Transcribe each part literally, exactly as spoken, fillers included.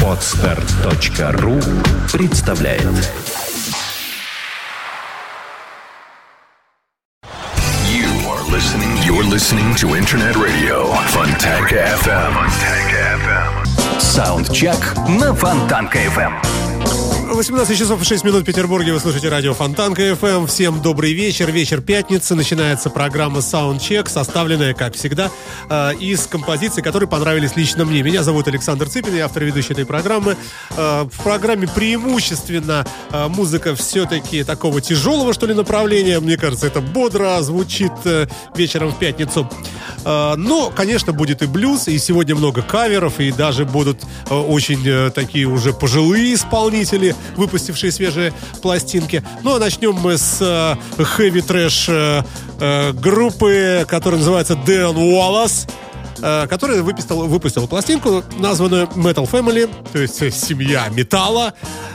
Подстар точка ру представляет You are listening, you're listening to Internet Radio Фонтанка эф эм. Фонтанка эф эм. Саундчек на Фонтанка эф эм. восемнадцать часов и шесть минут в Петербурге. Вы слушаете радио Фонтанка эф эм. Всем добрый вечер. Вечер пятницы. Начинается программа «Саундчек», составленная, как всегда, из композиций, которые понравились лично мне. Меня зовут Александр Цыпин, я автор и ведущий этой программы. В программе преимущественно музыка все-таки такого тяжелого, что ли, направления. Мне кажется, это бодро звучит вечером в пятницу. Но, конечно, будет и блюз, и сегодня много каверов, и даже будут очень такие уже пожилые исполнители, выпустившие свежие пластинки. Ну, а начнем мы с хэви-трэш э, э, группы, которая называется Dun Wallace, э, которая выпустила, выпустила пластинку, названную Metal Family, то есть семья металла.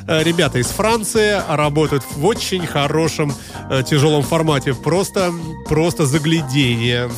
Э, ребята из Франции работают в очень хорошем э, тяжелом формате. Просто, просто загляденье.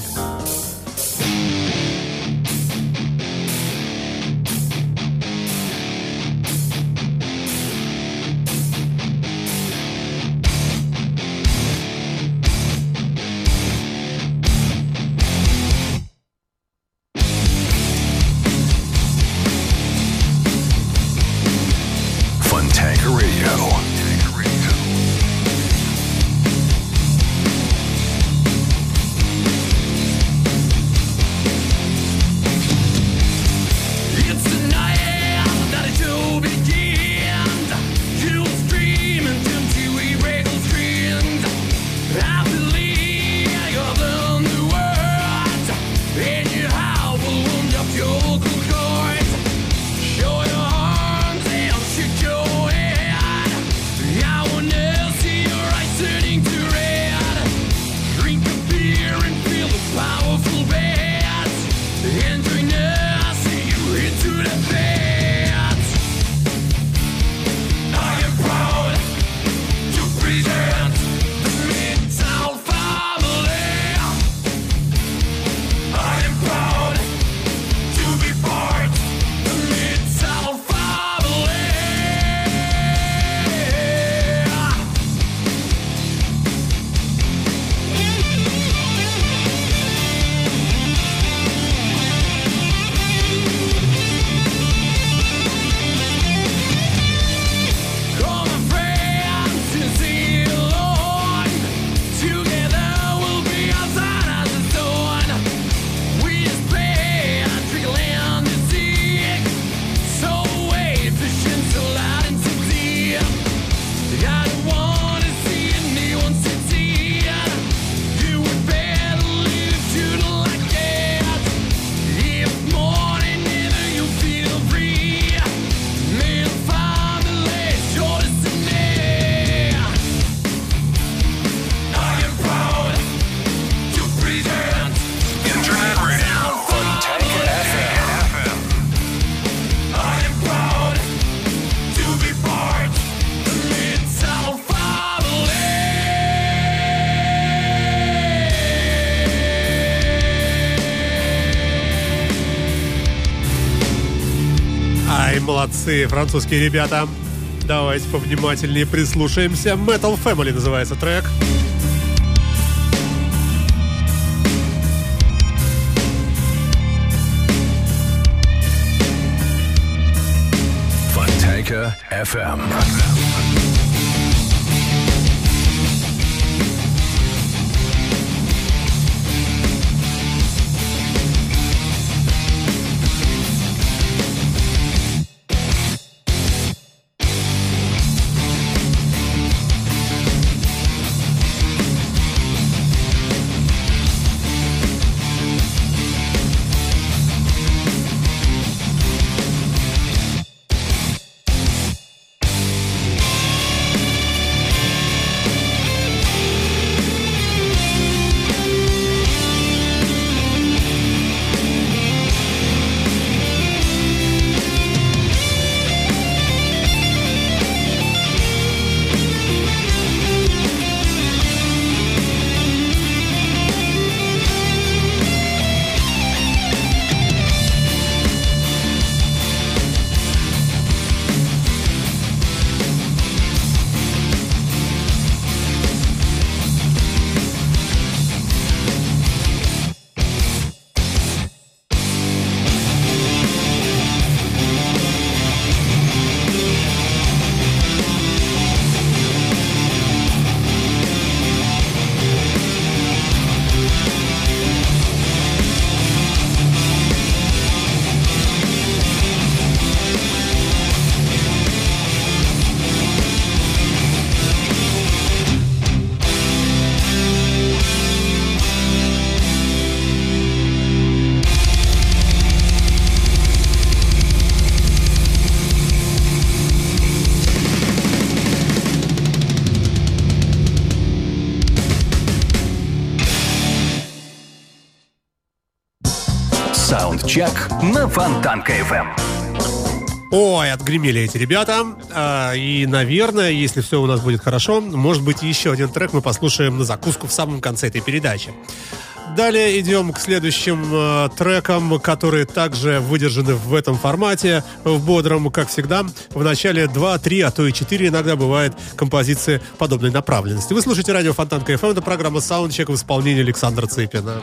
Молодцы, французские ребята. Давайте повнимательнее прислушаемся. Metal Family называется трек. Фонтанка эф эм. Саундчек на Фонтанка-ФМ. Ой, отгремели эти ребята. И, наверное, если все у нас будет хорошо, может быть, еще один трек мы послушаем на закуску в самом конце этой передачи. Далее идем к следующим трекам, которые также выдержаны в этом формате, в бодром, как всегда. В начале два-три, а то и четыре иногда бывают композиции подобной направленности. Вы слушаете радио Фонтанка эф эм, это программа «Саундчек» в исполнении Александра Цыпина.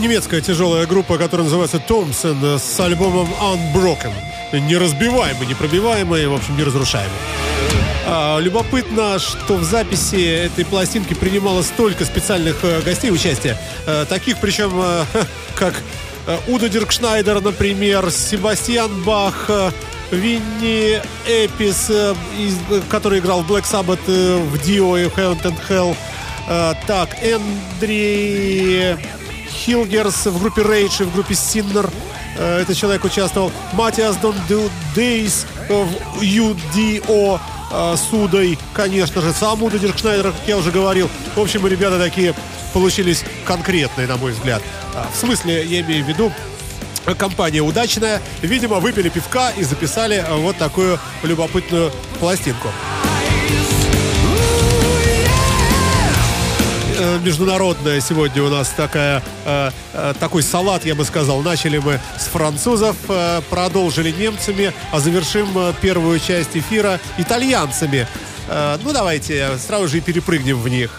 Немецкая тяжелая группа, которая называется Thompson, с альбомом Unbroken. Неразбиваемый, непробиваемый, в общем, неразрушаемый. А, любопытно, что в записи этой пластинки принимало столько специальных э, гостей участия. Э, таких, причем, э, как э, Удо Диркшнайдер, например, Себастьян Бах, э, Винни Эппис, э, из, э, который играл в Black Sabbath, э, в Dio и Heaven and Hell. Э, так, Эндри... Хилгерс в группе Rage и в группе Sinner. Этот человек участвовал. Матиас Дон Дейс в Юдио с Удой, конечно же. Сам Удо Диркшнайдер, как я уже говорил. В общем, ребята такие получились конкретные, на мой взгляд. В смысле, я имею в виду, компания удачная. Видимо, выпили пивка и записали вот такую любопытную пластинку. Международная сегодня у нас такая, э, такой салат, я бы сказал. Начали мы с французов, э, продолжили немцами, а завершим первую часть эфира итальянцами. Э, ну, давайте сразу же и перепрыгнем в них.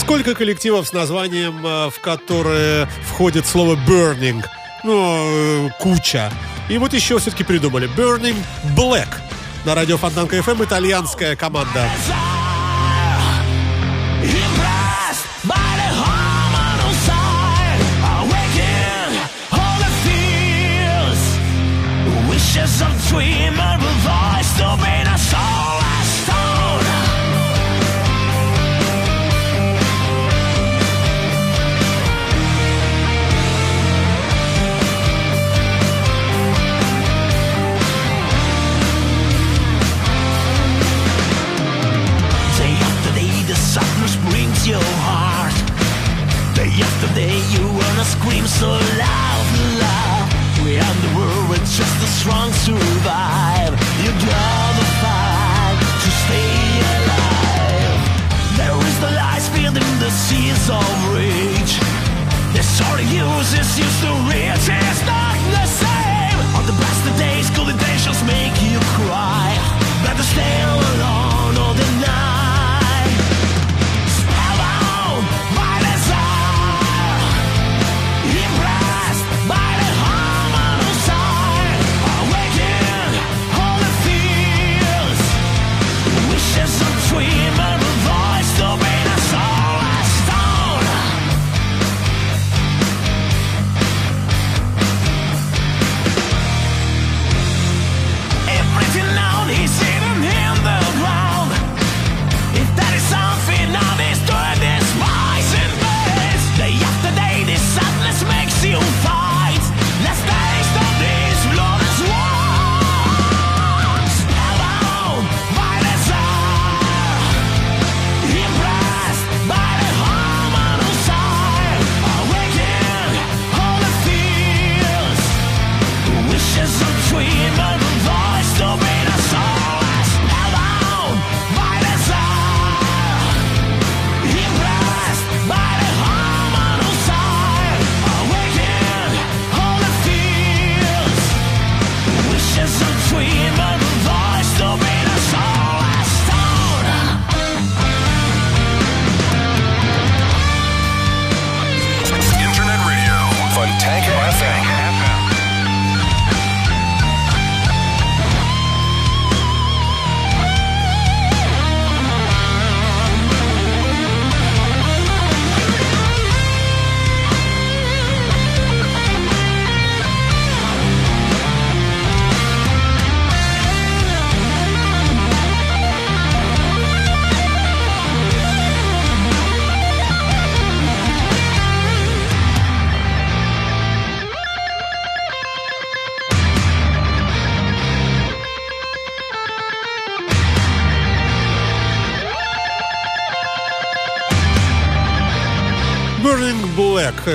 Сколько коллективов с названием, в которое входит слово «burning»? Ну, куча. И вот еще все-таки придумали «Burning Black». На радио Фонтанка эф эм итальянская команда. brings your heart. Day after day you wanna scream so loud and loud. We are the world where just the strong survive. You draw the fight to stay alive. There is the light spilled in the seas of rage. The sorry use is used to reach. It's not the same. On the best of days cool intentions make you cry. Better stay alone all the night.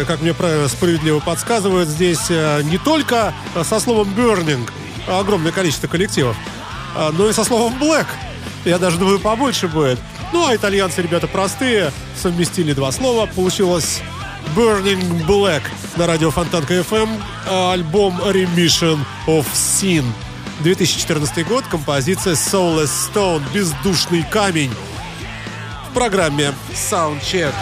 Как мне правильно справедливо подсказывают, здесь не только со словом «burning» огромное количество коллективов, но и со словом «black». Я даже думаю, побольше будет. Ну, а итальянцы, ребята, простые, совместили два слова. Получилось «Burning Black» на радио Фонтанка эф эм, альбом «Remission of Sin». две тысячи четырнадцатый год, композиция «Soulless Stone», «Бездушный камень». В программе «SoundCheck».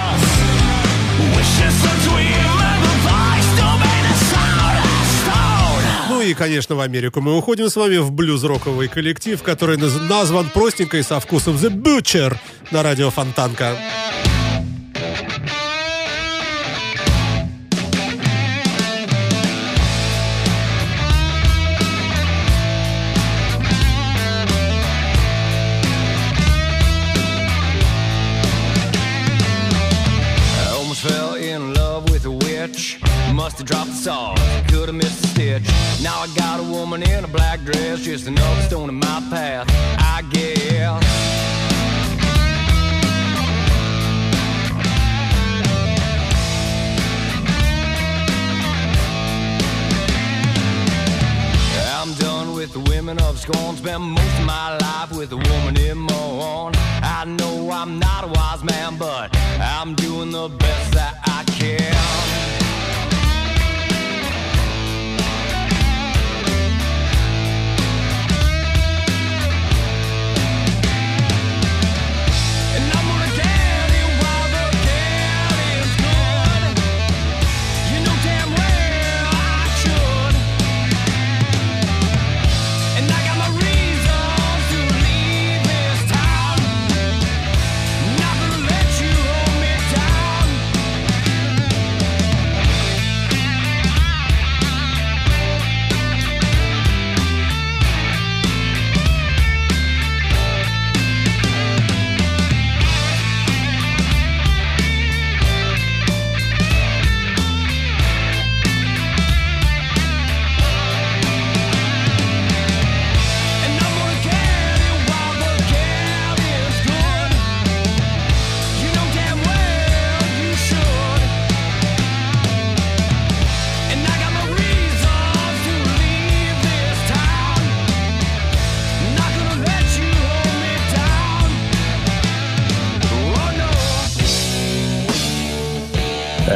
Ну и, конечно, в Америку мы уходим с вами в блюз-роковый коллектив, который назван простенько и со вкусом The Butcher на радио Фонтанка. Must have dropped the saw, could have missed a stitch. Now I got a woman in a black dress, just another stone in my path, I guess. I'm done with the women of scorn. Spent most of my life with a woman in my own. I know I'm not a wise man, but I'm doing the best that I can.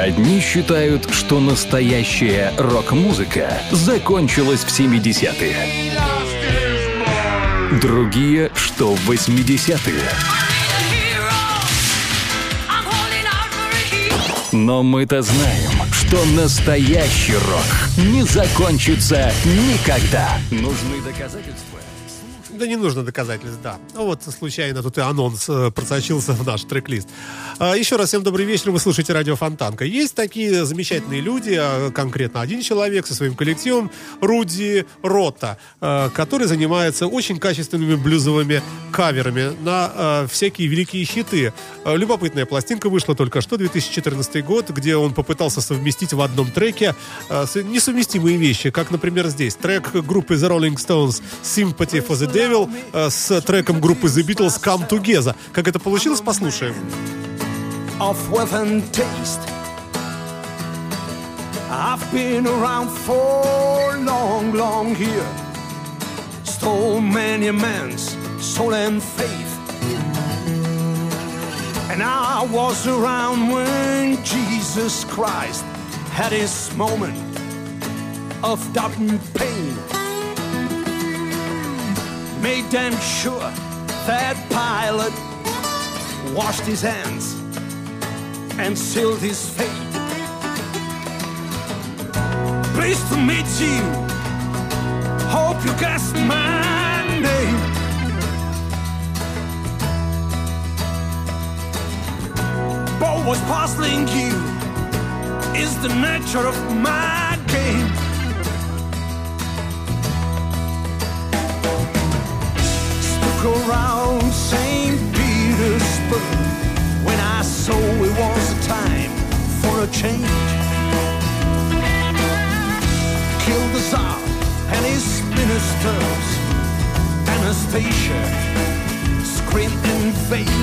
Одни считают, что настоящая рок-музыка закончилась в семидесятые. Другие, что в восьмидесятые. Но мы-то знаем, что настоящий рок не закончится никогда. Нужны доказательства? Да не нужно доказательств, да. Ну вот случайно тут и анонс э, просочился в наш трек-лист. А, еще раз всем добрый вечер, вы слушаете радио Фонтанка. Есть такие замечательные люди, а, конкретно один человек со своим коллективом, Руди Рота, а, который занимается очень качественными блюзовыми каверами на а, всякие великие хиты. А, любопытная пластинка вышла только что, две тысячи четырнадцатый год, где он попытался совместить в одном треке а, несовместимые вещи, как, например, здесь. Трек группы The Rolling Stones «Sympathy for the Devil» с треком группы The Beatles «Come Together». Как это получилось, послушаем. Made damn sure that pilot washed his hands and sealed his fate. Pleased to meet you. Hope you guessed my name. But what's puzzling you is the nature of my game. Around Saint Petersburg, when I saw it was time for a change, killed the Tsar and his ministers. Anastasia screamed in vain.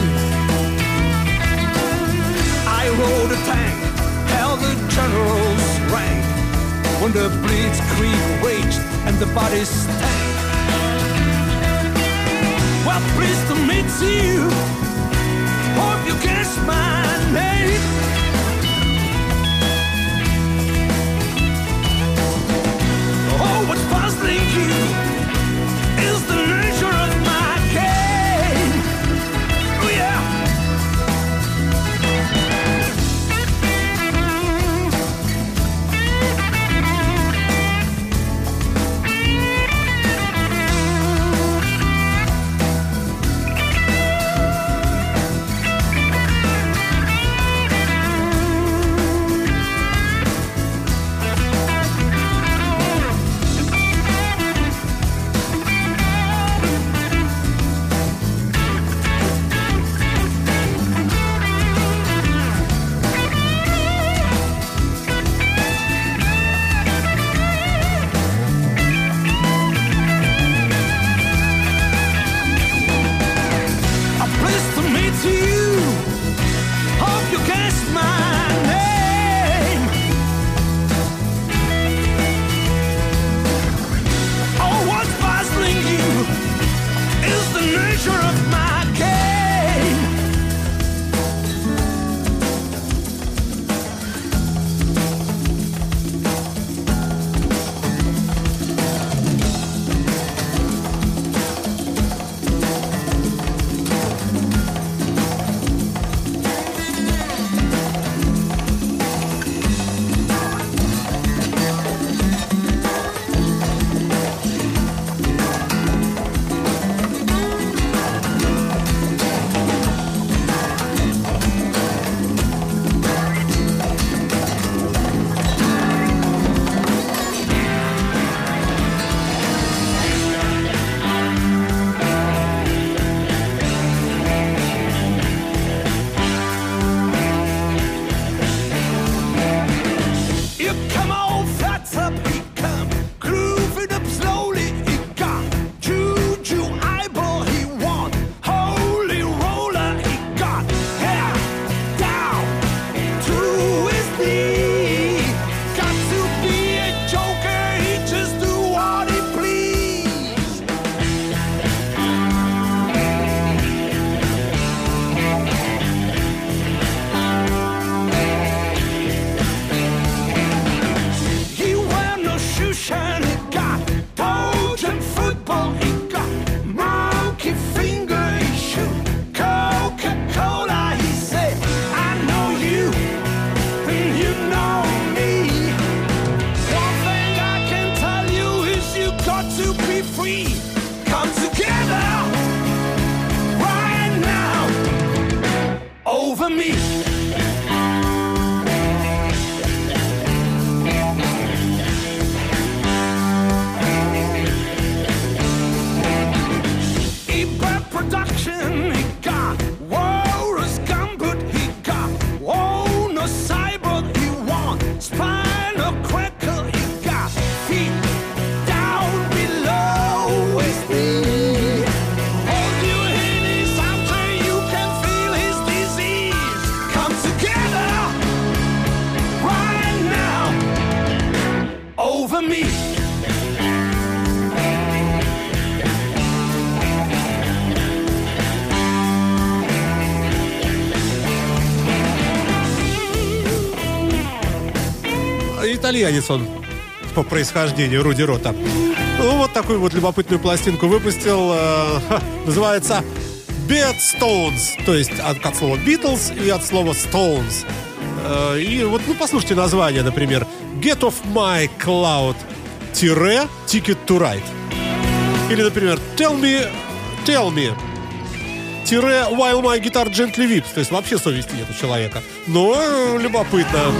I rode a tank, held the general's rank, when the blitzkrieg raged and the bodies stank. Well, pleased to meet you. Hope you guess my name. Oh, what's puzzling you is the nature of my game. Oh, yeah. итальянец он по происхождению, Руди Рота. Ну, вот такую вот любопытную пластинку выпустил. Э, называется Beat Stones. То есть от, от слова Beatles и от слова Stones. Э, и вот, ну, послушайте название, например. Get off my cloud тире Ticket to Ride. Или, например, Tell me, Tell me тире While my guitar gently weeps. То есть вообще совести нет у человека. Но э, любопытно.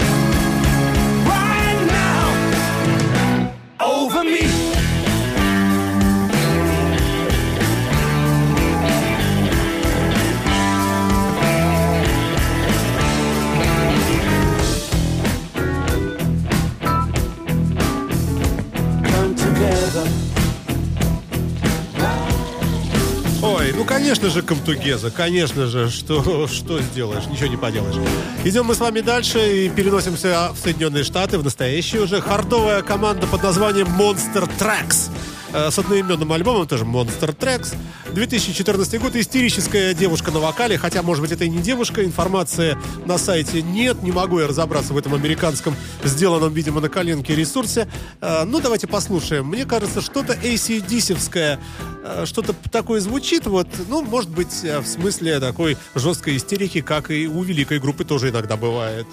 Ну, конечно же, Камтугеза, конечно же, что, что сделаешь, ничего не поделаешь. Идем мы с вами дальше и переносимся в Соединенные Штаты, в настоящую уже хардовая команда под названием Monster Tracks. С одноименным альбомом, тоже Monster Tracks. две тысячи четырнадцатый год, истерическая девушка на вокале, хотя, может быть, это и не девушка, информации на сайте нет, не могу я разобраться в этом американском, сделанном, видимо, на коленке ресурсе. Ну, давайте послушаем. Мне кажется, что-то эй си ди си-евское, что-то такое звучит, вот, ну, может быть, в смысле такой жесткой истерики, как и у великой группы тоже иногда бывает.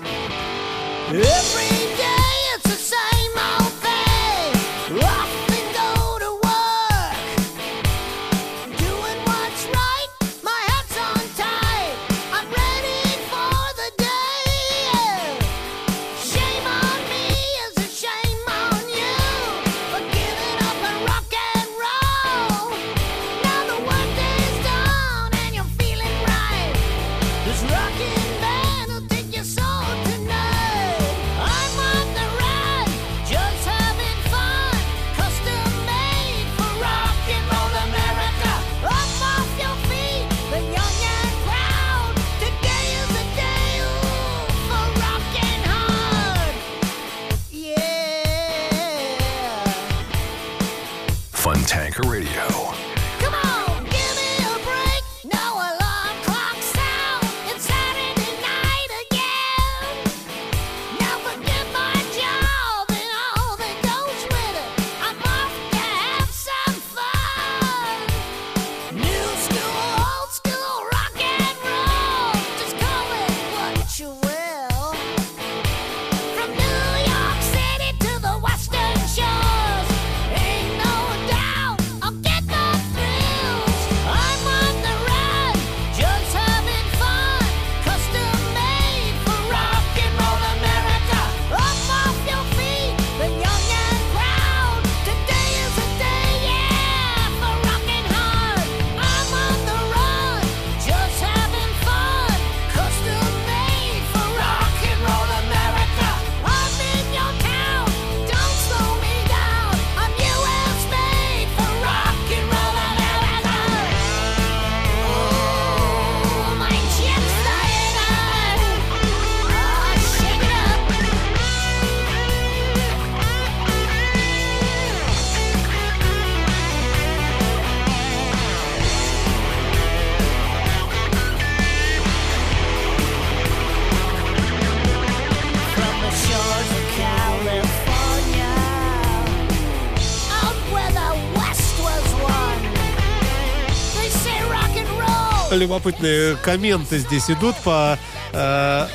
Любопытные комменты здесь идут по, э,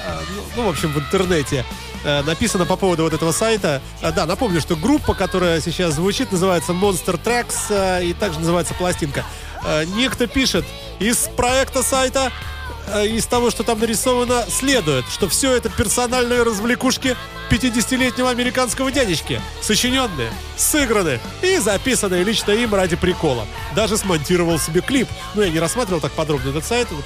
ну, в общем, в интернете. Э, написано по поводу вот этого сайта. Э, да, напомню, что группа, которая сейчас звучит, называется Monster Tracks, э, и также называется пластинка. Э, некто пишет, из проекта сайта, э, из того, что там нарисовано, следует, что все это персональные развлекушки пятидесятилетнего американского дядечки, сочиненные, сыграны и записанные лично им ради прикола. Даже смонтировал себе клип. Ну, я не рассматривал так подробно этот сайт, вот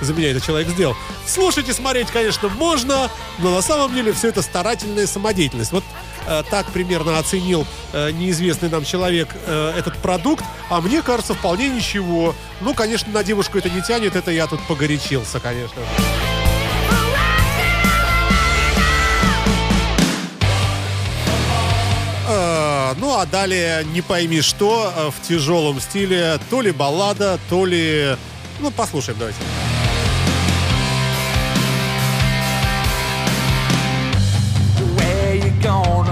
за меня этот человек сделал. Слушать и смотреть, конечно, можно, но на самом деле все это старательная самодеятельность. Вот э, так примерно оценил э, неизвестный нам человек э, этот продукт, а мне кажется, вполне ничего. Ну, конечно, на девушку это не тянет, это я тут погорячился, конечно. Ну, а далее «Не пойми что» в тяжелом стиле. То ли баллада, то ли... Ну, послушаем, давайте. Where you going?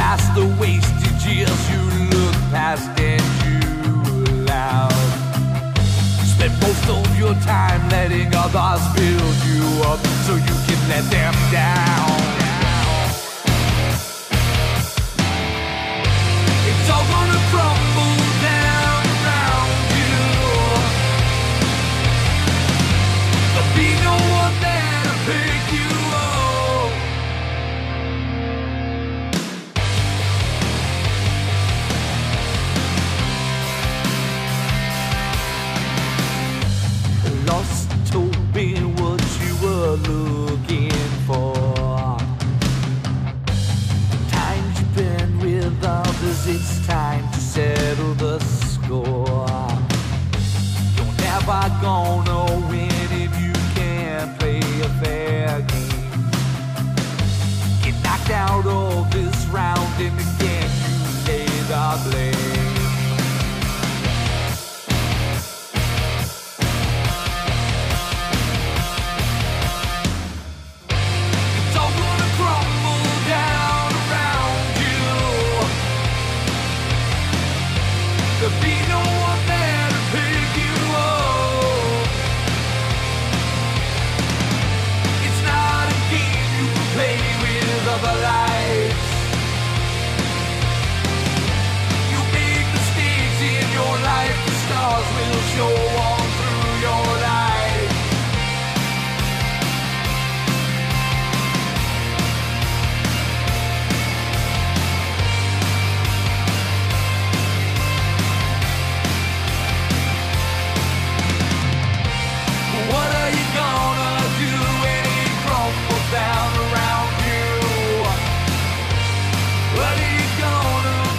past the wasted years, you look past and you allow. Spend most of your time letting others build you up so you can let them down. It's all gonna crumble down around you. There'll be no one there to pick you up. Lost to be what you were looking for. Times you've been with others, it's time to settle the score. You're never gonna win if you can't play a fair game. Get knocked out of this round and again you lay the blame.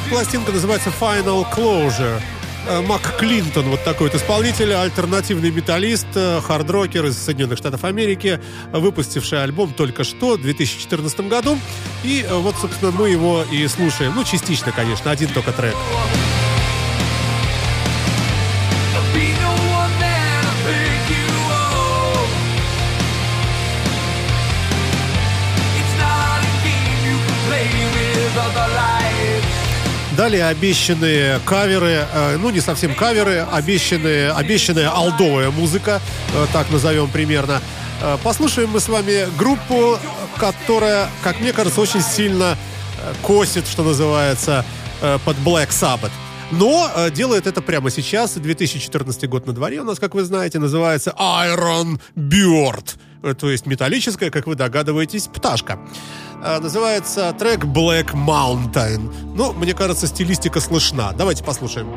Пластинка называется Final Closure. Мак Клинтон, вот такой вот исполнитель, альтернативный металлист, хардрокер из Соединенных Штатов Америки, выпустивший альбом только что в две тысячи четырнадцатом году. И вот, собственно, мы его и слушаем. Ну, частично, конечно, один только трек. Далее обещанные каверы, ну не совсем каверы, обещанные, обещанная олдовая музыка, так назовем примерно. Послушаем мы с вами группу, которая, как мне кажется, очень сильно косит, что называется, под Black Sabbath. Но делает это прямо сейчас, две тысячи четырнадцатый год на дворе у нас, как вы знаете, называется Iron Bird, то есть металлическая, как вы догадываетесь, пташка. Называется трек Black Mountain. Ну, мне кажется, стилистика слышна. Давайте послушаем.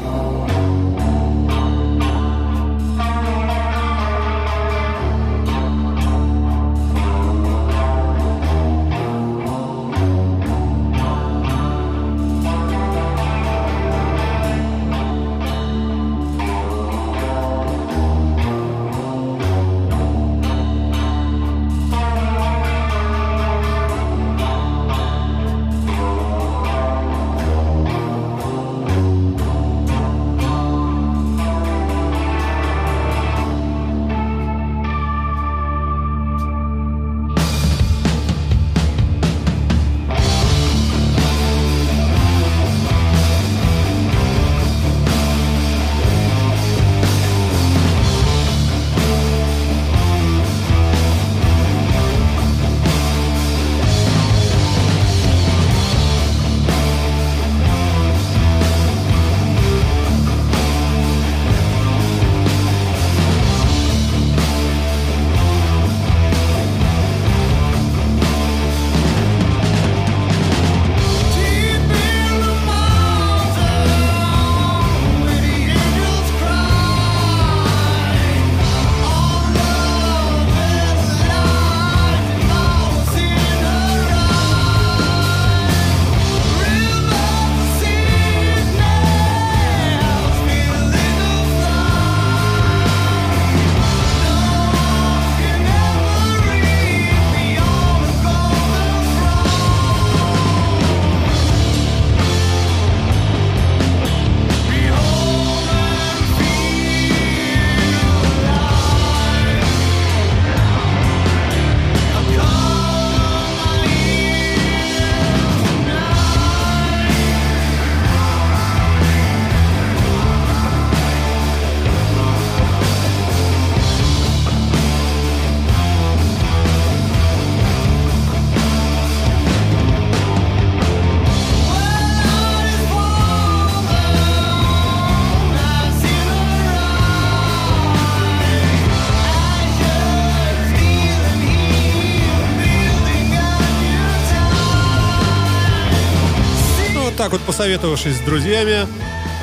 вот так вот, посоветовавшись с друзьями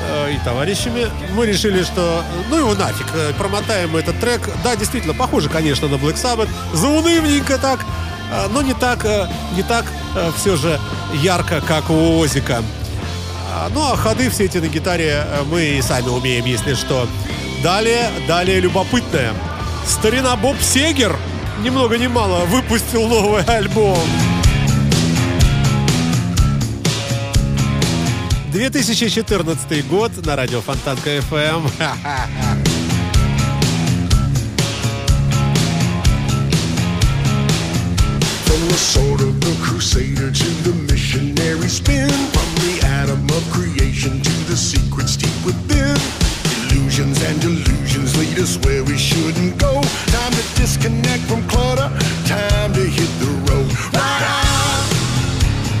э, и товарищами, мы решили, что ну его нафиг, э, промотаем этот трек. Да, действительно, похоже, конечно, на Black Sabbath. Заунывненько так, э, но не так, э, не так э, все же ярко, как у Озика. Ну, а ходы все эти на гитаре мы и сами умеем, если что. Далее, далее любопытное. Старина Боб Сегер, ни много ни мало, выпустил новый альбом. две тысячи четырнадцатый год на радио Фонтанка эф эм. From the sword of the crusader to the missionary spin, from the atom of creation to the secrets deep within. Illusions and delusions lead us where we shouldn't go. Time to disconnect from clutter, time to hit the road. Right on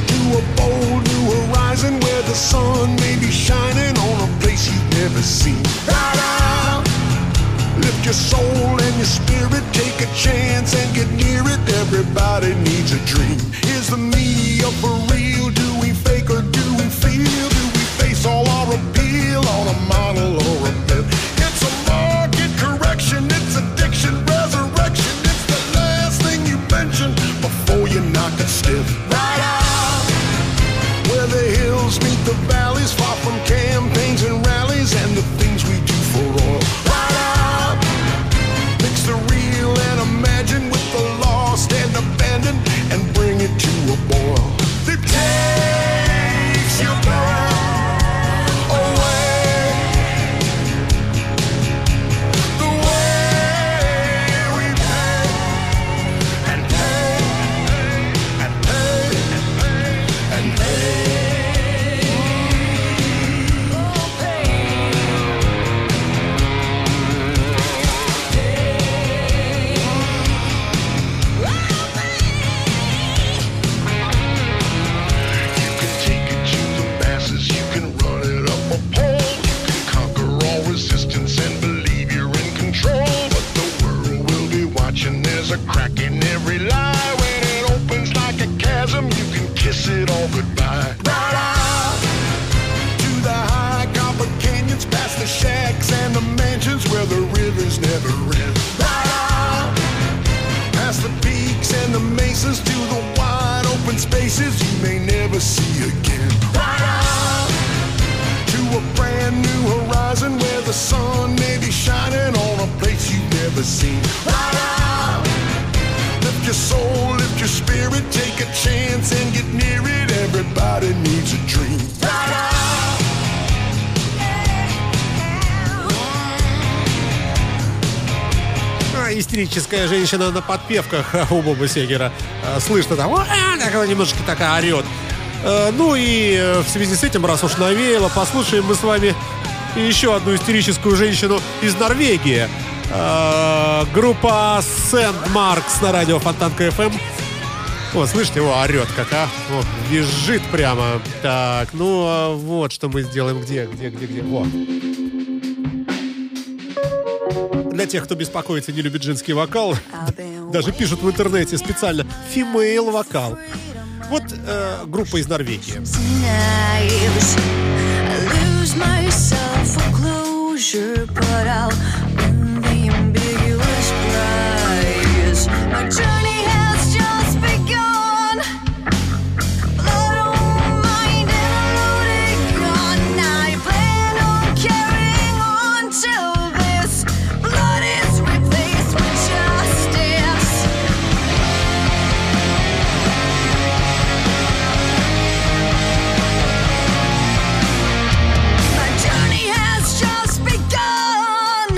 to a bold new horizon where the sun may be shining on a place you've never seen. Right on, lift your soul and your spirit, take a chance and get near it. Everybody needs a dream. Is the media for real? Do we fake or do we feel? Do we face all our appeal on a model or a myth? It's a market correction, it's addiction, resurrection. It's the last thing you mention before you knock it stiff. Right out where the hills meet the valleys, far from campaigns and rallies and the things we do for oil. Right out. The real and imagine with the lost and abandoned and bring it to a boil. It takes your breath away. The way we pay and pay and pay and pay and pay. A crack in every lie. When it opens like a chasm, you can kiss it all goodbye. Right out to the high copper canyons, past the shacks and the mansions where the rivers never end. Right out past the peaks and the mesas to the wide open spaces you may never see again. Right out to a brand new horizon where the sun may be shining on a place you've never seen. Right out. Lift your soul, lift your spirit, take a chance and get near it. Everybody needs a dream. Right on. Истерическая женщина на подпевках у Боба Сегера. Слышно там, она немножко так орет. Ну и в связи с этим, раз уж навеяло, послушаем мы с вами еще одну истерическую женщину из Норвегии. Группа Sandmarks на радио Фонтанка эф эм. О, слышите, его орет как, а? О, визжит прямо. Так, ну а вот что мы сделаем. Где, где, где, где? Во. Для тех, кто беспокоится и не любит женский вокал, даже пишут в интернете специально «фимейл вокал». Вот э, группа из Норвегии. My journey has just begun. Let all mind and loaded gun. I plan on carrying on till this blood is replaced with justice. My journey has just begun.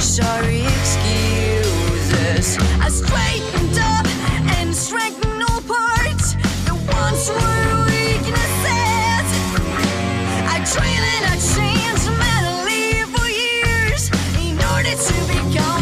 sorry excuses. I straightened up and strengthened all parts that once were weaknesses. I train and I change mentally for years in order to become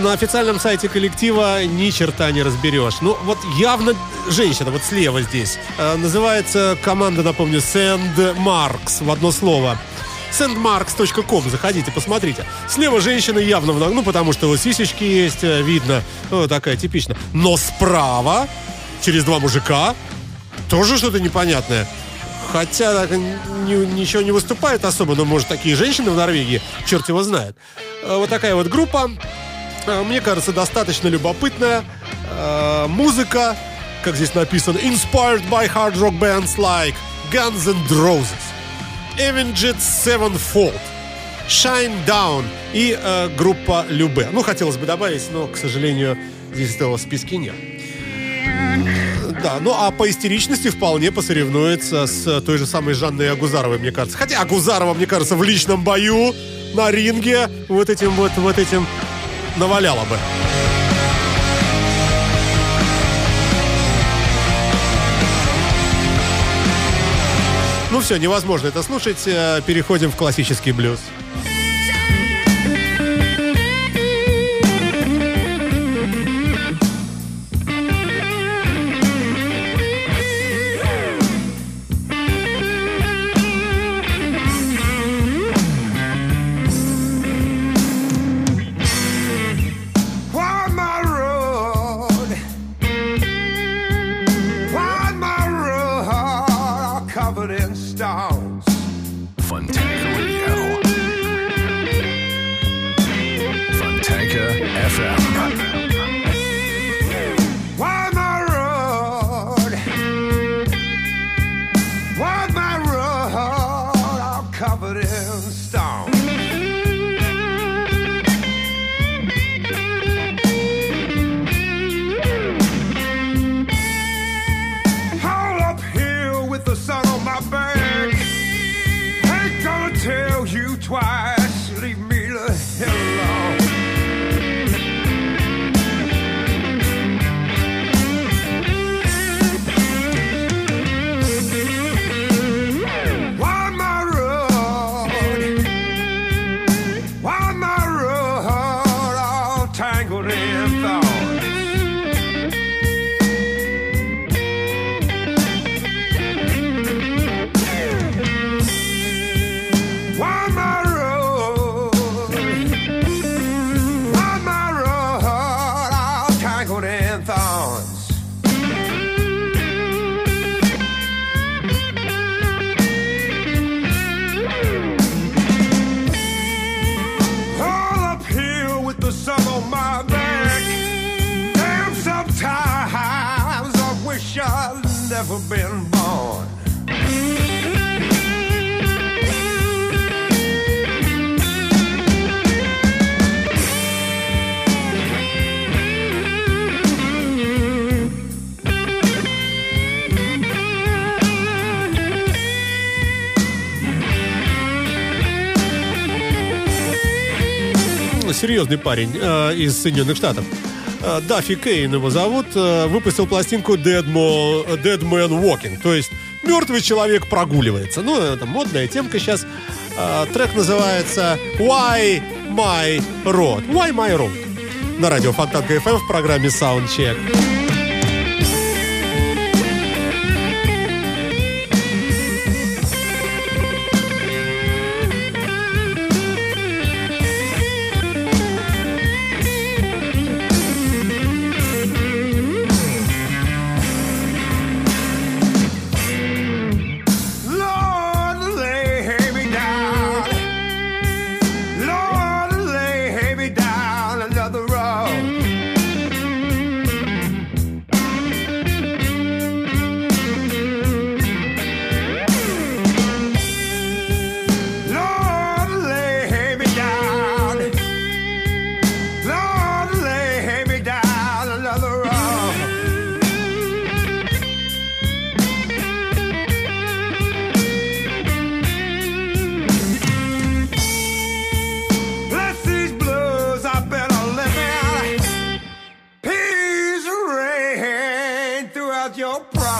на официальном сайте коллектива ни черта не разберешь. Ну, вот явно женщина, вот слева здесь. Э, называется команда, напомню, Sandmarks, в одно слово. сэндмаркс точка ком, заходите, посмотрите. Слева женщина явно, ну, потому что сисечки есть, видно. Ну, такая типичная. Но справа, через два мужика, тоже что-то непонятное. Хотя так, ни, ничего не выступает особо, но, может, такие женщины в Норвегии, черт его знает. Э, вот такая вот группа. Мне кажется, достаточно любопытная э, музыка, как здесь написано, inspired by hard rock bands like Guns N' Roses, Avenged Sevenfold, Shine Down и э, группа Любе. Ну, хотелось бы добавить, но, к сожалению, здесь этого в списке нет. Да, ну а по истеричности вполне посоревнуется с той же самой Жанной Агузаровой, мне кажется. Хотя Агузарова, мне кажется, в личном бою на ринге вот этим вот, вот этим... наваляла бы. Ну все, невозможно это слушать. Переходим в классический блюз. Серьезный парень э, из Соединенных Штатов. Э, Даффи Кейн его зовут. Э, выпустил пластинку Dead, Mo- Dead Man Walking. То есть мертвый человек прогуливается. Ну, это модная темка сейчас. Э, трек называется Why My Road. Why My Road. На радио Фонтанка эф эм в программе SoundCheck.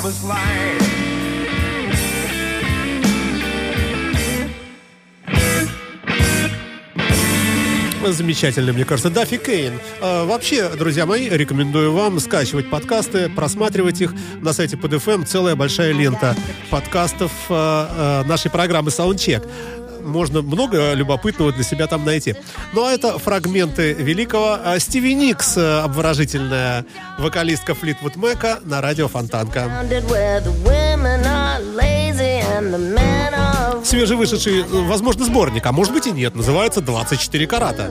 this life. Замечательный, мне кажется, Даффи Кейн. А, вообще, друзья мои, рекомендую вам скачивать подкасты, просматривать их. На сайте пэ дэ эф эм целая большая лента подкастов а, а, нашей программы «Саундчек». Можно много любопытного для себя там найти. Ну, а это фрагменты великого. Стиви Никс, обворожительная вокалистка Флитвуд Мэка на радио Фонтанка. Свежевышедший, возможно, сборник, а может быть и нет, называется «двадцать четыре карата».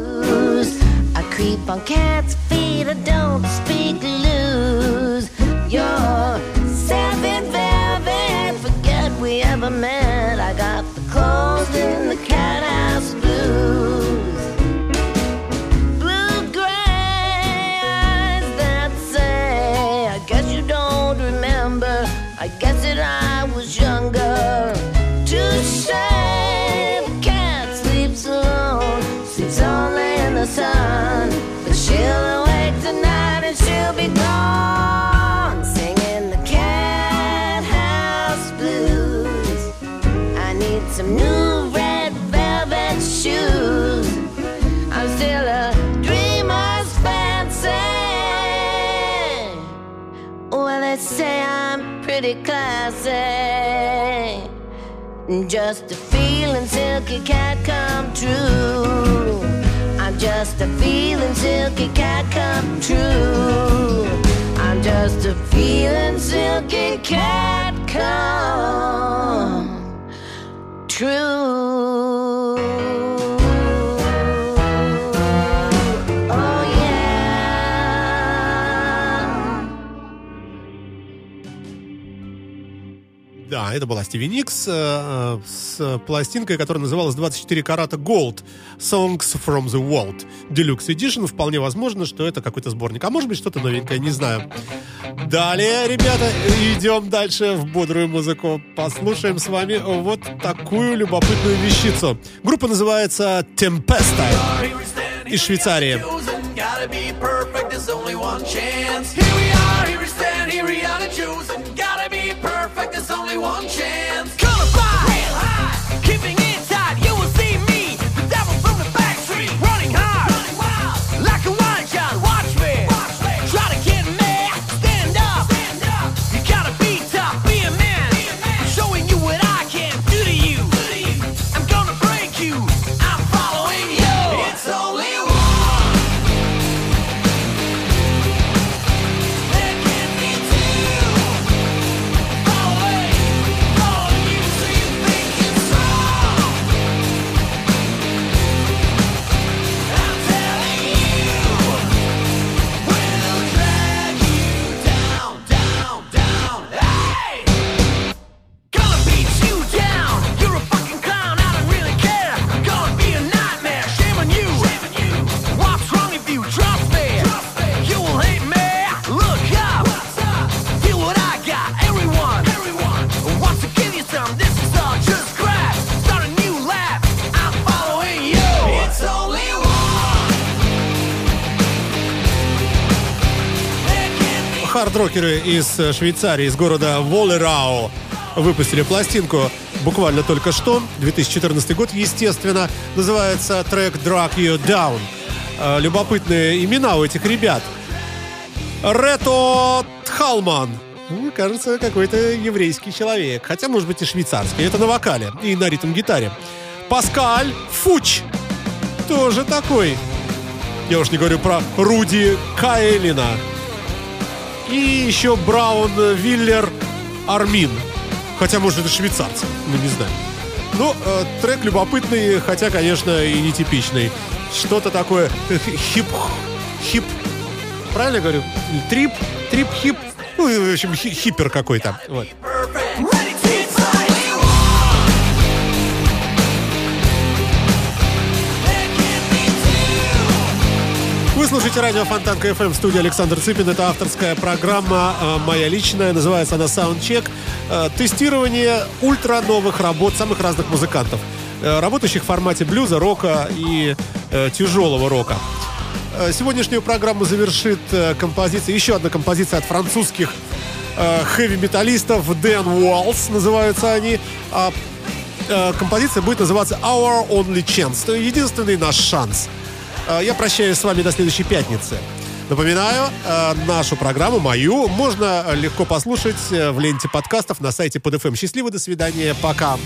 Classy, just a feeling silky cat come true. I'm just a feeling silky cat come true. I'm just a feeling silky cat come true. Да, это была Стиви Никс э, с пластинкой, которая называлась двадцать четыре карата Gold Songs from the Vault Deluxe Edition. Вполне возможно, что это какой-то сборник. А может быть, что-то новенькое, не знаю. Далее, ребята, идем дальше в бодрую музыку. Послушаем с вами вот такую любопытную вещицу. Группа называется Tempesta из Швейцарии. One chance, colorblind, real high, keeping inside. You will see me, the devil from the back street, running hard, running wild, like a wild child. Watch me, watch me, try to get mad. Stand up, stand up. You gotta be tough, be a man, be a man. Showing you what I can do to you. Do to you. I'm gonna break you. I'm following you. It's only one. There can be two. Хардрокеры из Швейцарии, из города Волерау, выпустили пластинку буквально только что, две тысячи четырнадцатый год, естественно. Называется трек «Drag You Down». Любопытные имена у этих ребят. Рето Тхалман. Ну, кажется, какой-то еврейский человек. Хотя, может быть, и швейцарский. Это на вокале и на ритм-гитаре. Паскаль Фуч. Тоже такой. Я уж не говорю про Руди Каэлина. И еще Браун Виллер Армин. Хотя, может, это швейцарцы, мы не знаем. Ну, э, трек любопытный, хотя, конечно, и нетипичный. Что-то такое хип-хип. Правильно говорю? Трип, трип-хип. Ну, в общем, хи- хипер какой-то. Вот. Вы слушаете радио Фонтанка эф эм, студия Александр Цыпин. Это авторская программа, э, моя личная, называется она «Саундчек». Э, тестирование ультра новых работ самых разных музыкантов, э, работающих в формате блюза, рока и э, тяжелого рока. Э, сегодняшнюю программу завершит э, композиция, еще одна композиция от французских хэви-металлистов Дэн Уоллс, называются они. А э, композиция будет называться Our Only Chance. Единственный наш шанс. Э, я прощаюсь с вами до следующей пятницы. Напоминаю, э, нашу программу, мою, можно легко послушать в ленте подкастов на сайте под эф эм. Счастливо, до свидания, пока.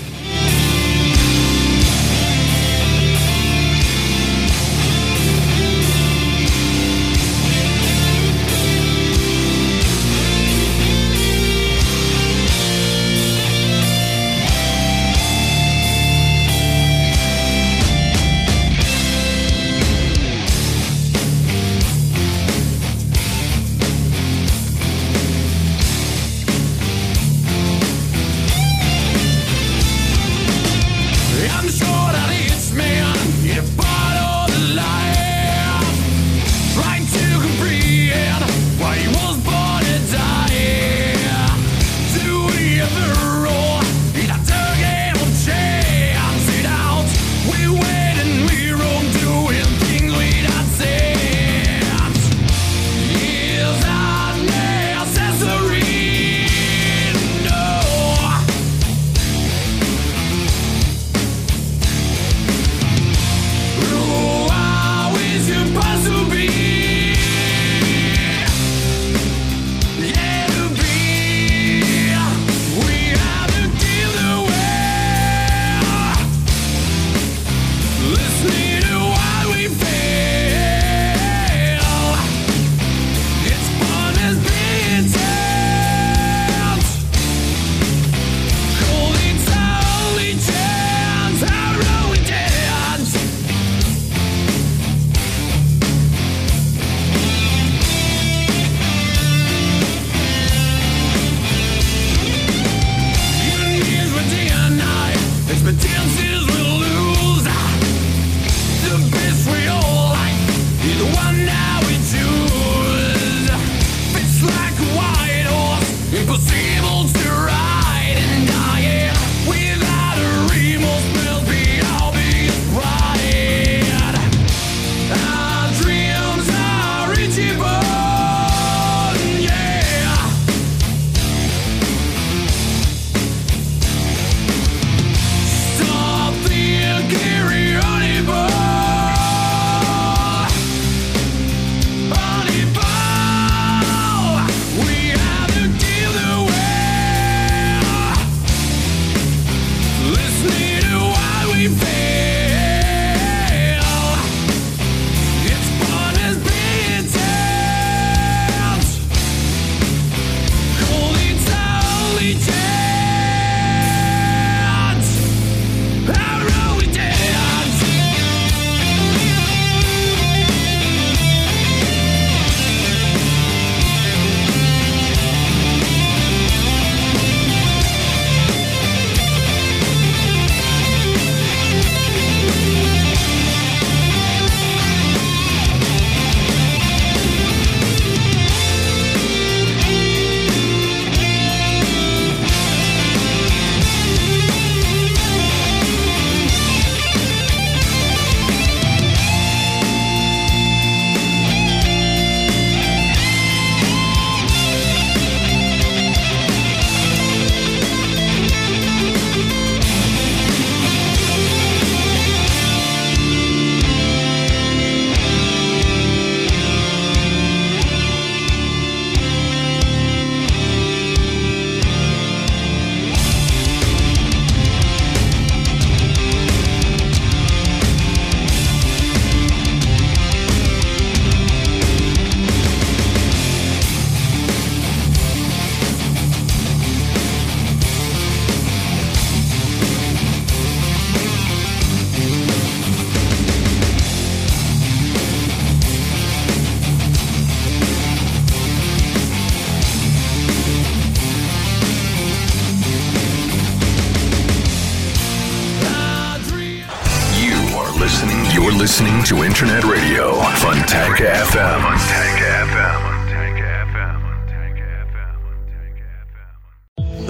To Internet Radio, Funtank эф эм.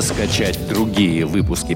Скачать другие выпуски